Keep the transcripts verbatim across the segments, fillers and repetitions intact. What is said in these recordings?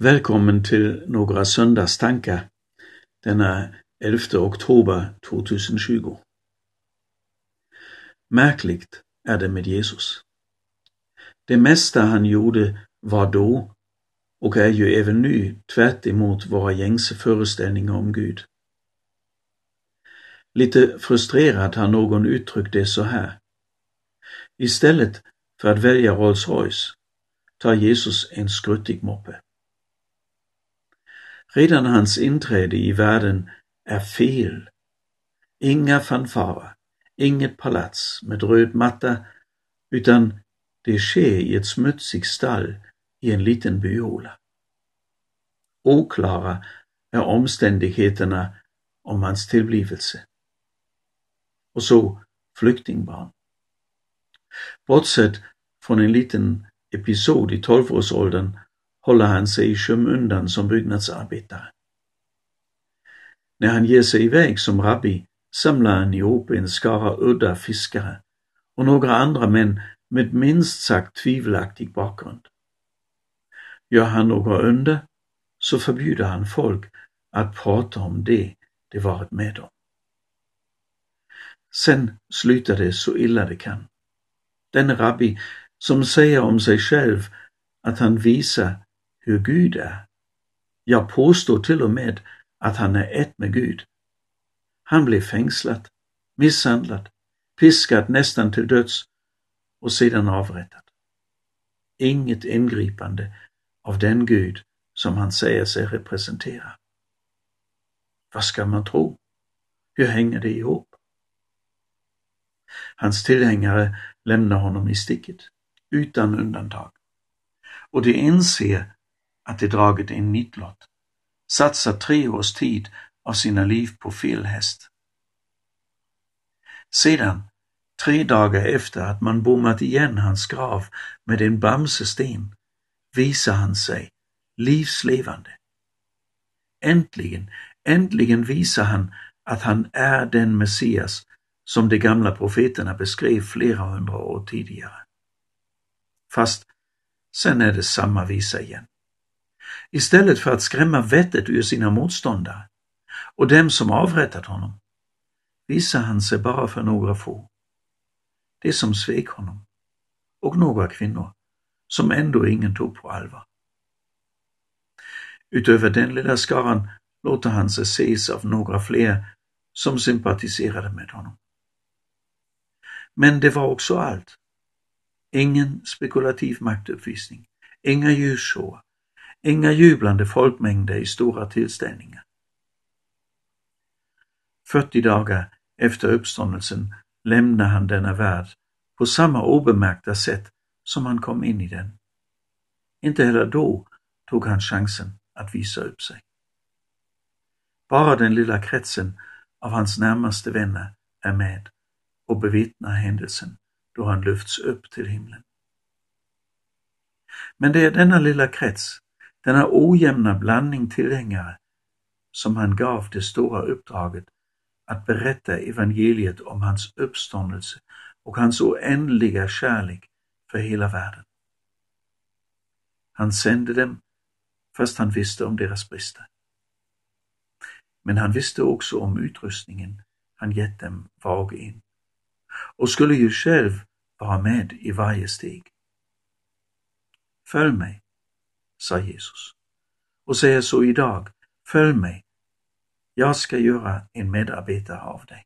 Välkommen till några söndagstankar denna elfte oktober tjugotjugo. Märkligt är det med Jesus. Det mesta han gjorde var då och är ju även nu tvärt emot våra gängse föreställningar om Gud. Lite frustrerad har någon uttryckt det så här: istället för att välja Rolls Royce tar Jesus en skruttig moppe. Redan hans inträde i världen är fel. Inga fanfarer, inget palats med röd matta, utan det sker i ett smutsigt stall i en liten byhåla. Oklara är omständigheterna om hans tillblivelse. Och så flyktingbarn. Bortsett från en liten episod i tolvårsåldern håller han sig i skymundan som byggnadsarbetare. När han ger sig iväg som rabbi samlar han ihop en skara udda fiskare och några andra män med minst sagt tvivelaktig bakgrund. Gör han några under så förbjuder han folk att prata om det de varit med om. Sen slutar det så illa det kan. Den rabbi som säger om sig själv att han visar hur Gud är. Jag påstår till och med att han är ett med Gud. Han blev fängslad, misshandlad, piskad nästan till döds och sedan avrättad. Inget ingripande av den Gud som han säger sig representera. Vad ska man tro? Hur hänger det ihop? Hans tillhängare lämnar honom i sticket, utan undantag. Och de inser att de dragit en nitlott, satsar tre års tid av sina liv på fel häst. Sedan, tre dagar efter att man bommat igen hans grav med en bamsesten, visar han sig livslevande. Äntligen, äntligen visar han att han är den Messias som de gamla profeterna beskrev flera hundra år tidigare. Fast sen är det samma visa igen. Istället för att skrämma vettet ur sina motståndare och dem som avrättat honom, visar han sig bara för några få. Det som svek honom och några kvinnor som ändå ingen tog på allvar. Utöver den lilla skaran låter han sig ses av några fler som sympatiserade med honom. Men det var också allt. Ingen spekulativ maktuppvisning, inga ljusshower, inga jublande folkmängder i stora tillställningar. fyrtio dagar efter uppståndelsen lämnar han denna värld på samma obemärkta sätt som han kom in i den. Inte heller då tog han chansen att visa upp sig. Bara den lilla kretsen av hans närmaste vänner är med och bevittnar händelsen då han lyfts upp till himlen. Men det är denna lilla krets, denna ojämna blandning tillhängare, som han gav det stora uppdraget att berätta evangeliet om hans uppståndelse och hans oändliga kärlek för hela världen. Han sände dem fast han visste om deras brister. Men han visste också om utrustningen han gett dem var och en, och skulle ju själv vara med i varje steg. Följ mig, sa Jesus, och säger så idag: följ mig, jag ska göra en medarbetare av dig.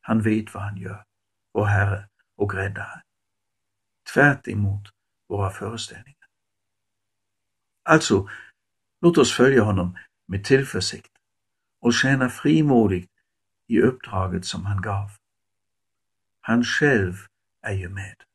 Han vet vad han gör, vår Herre och Räddare, tvärt emot våra föreställningar. Alltså, låt oss följa honom med tillförsikt och tjäna frimodigt i uppdraget som han gav. Han själv är ju med.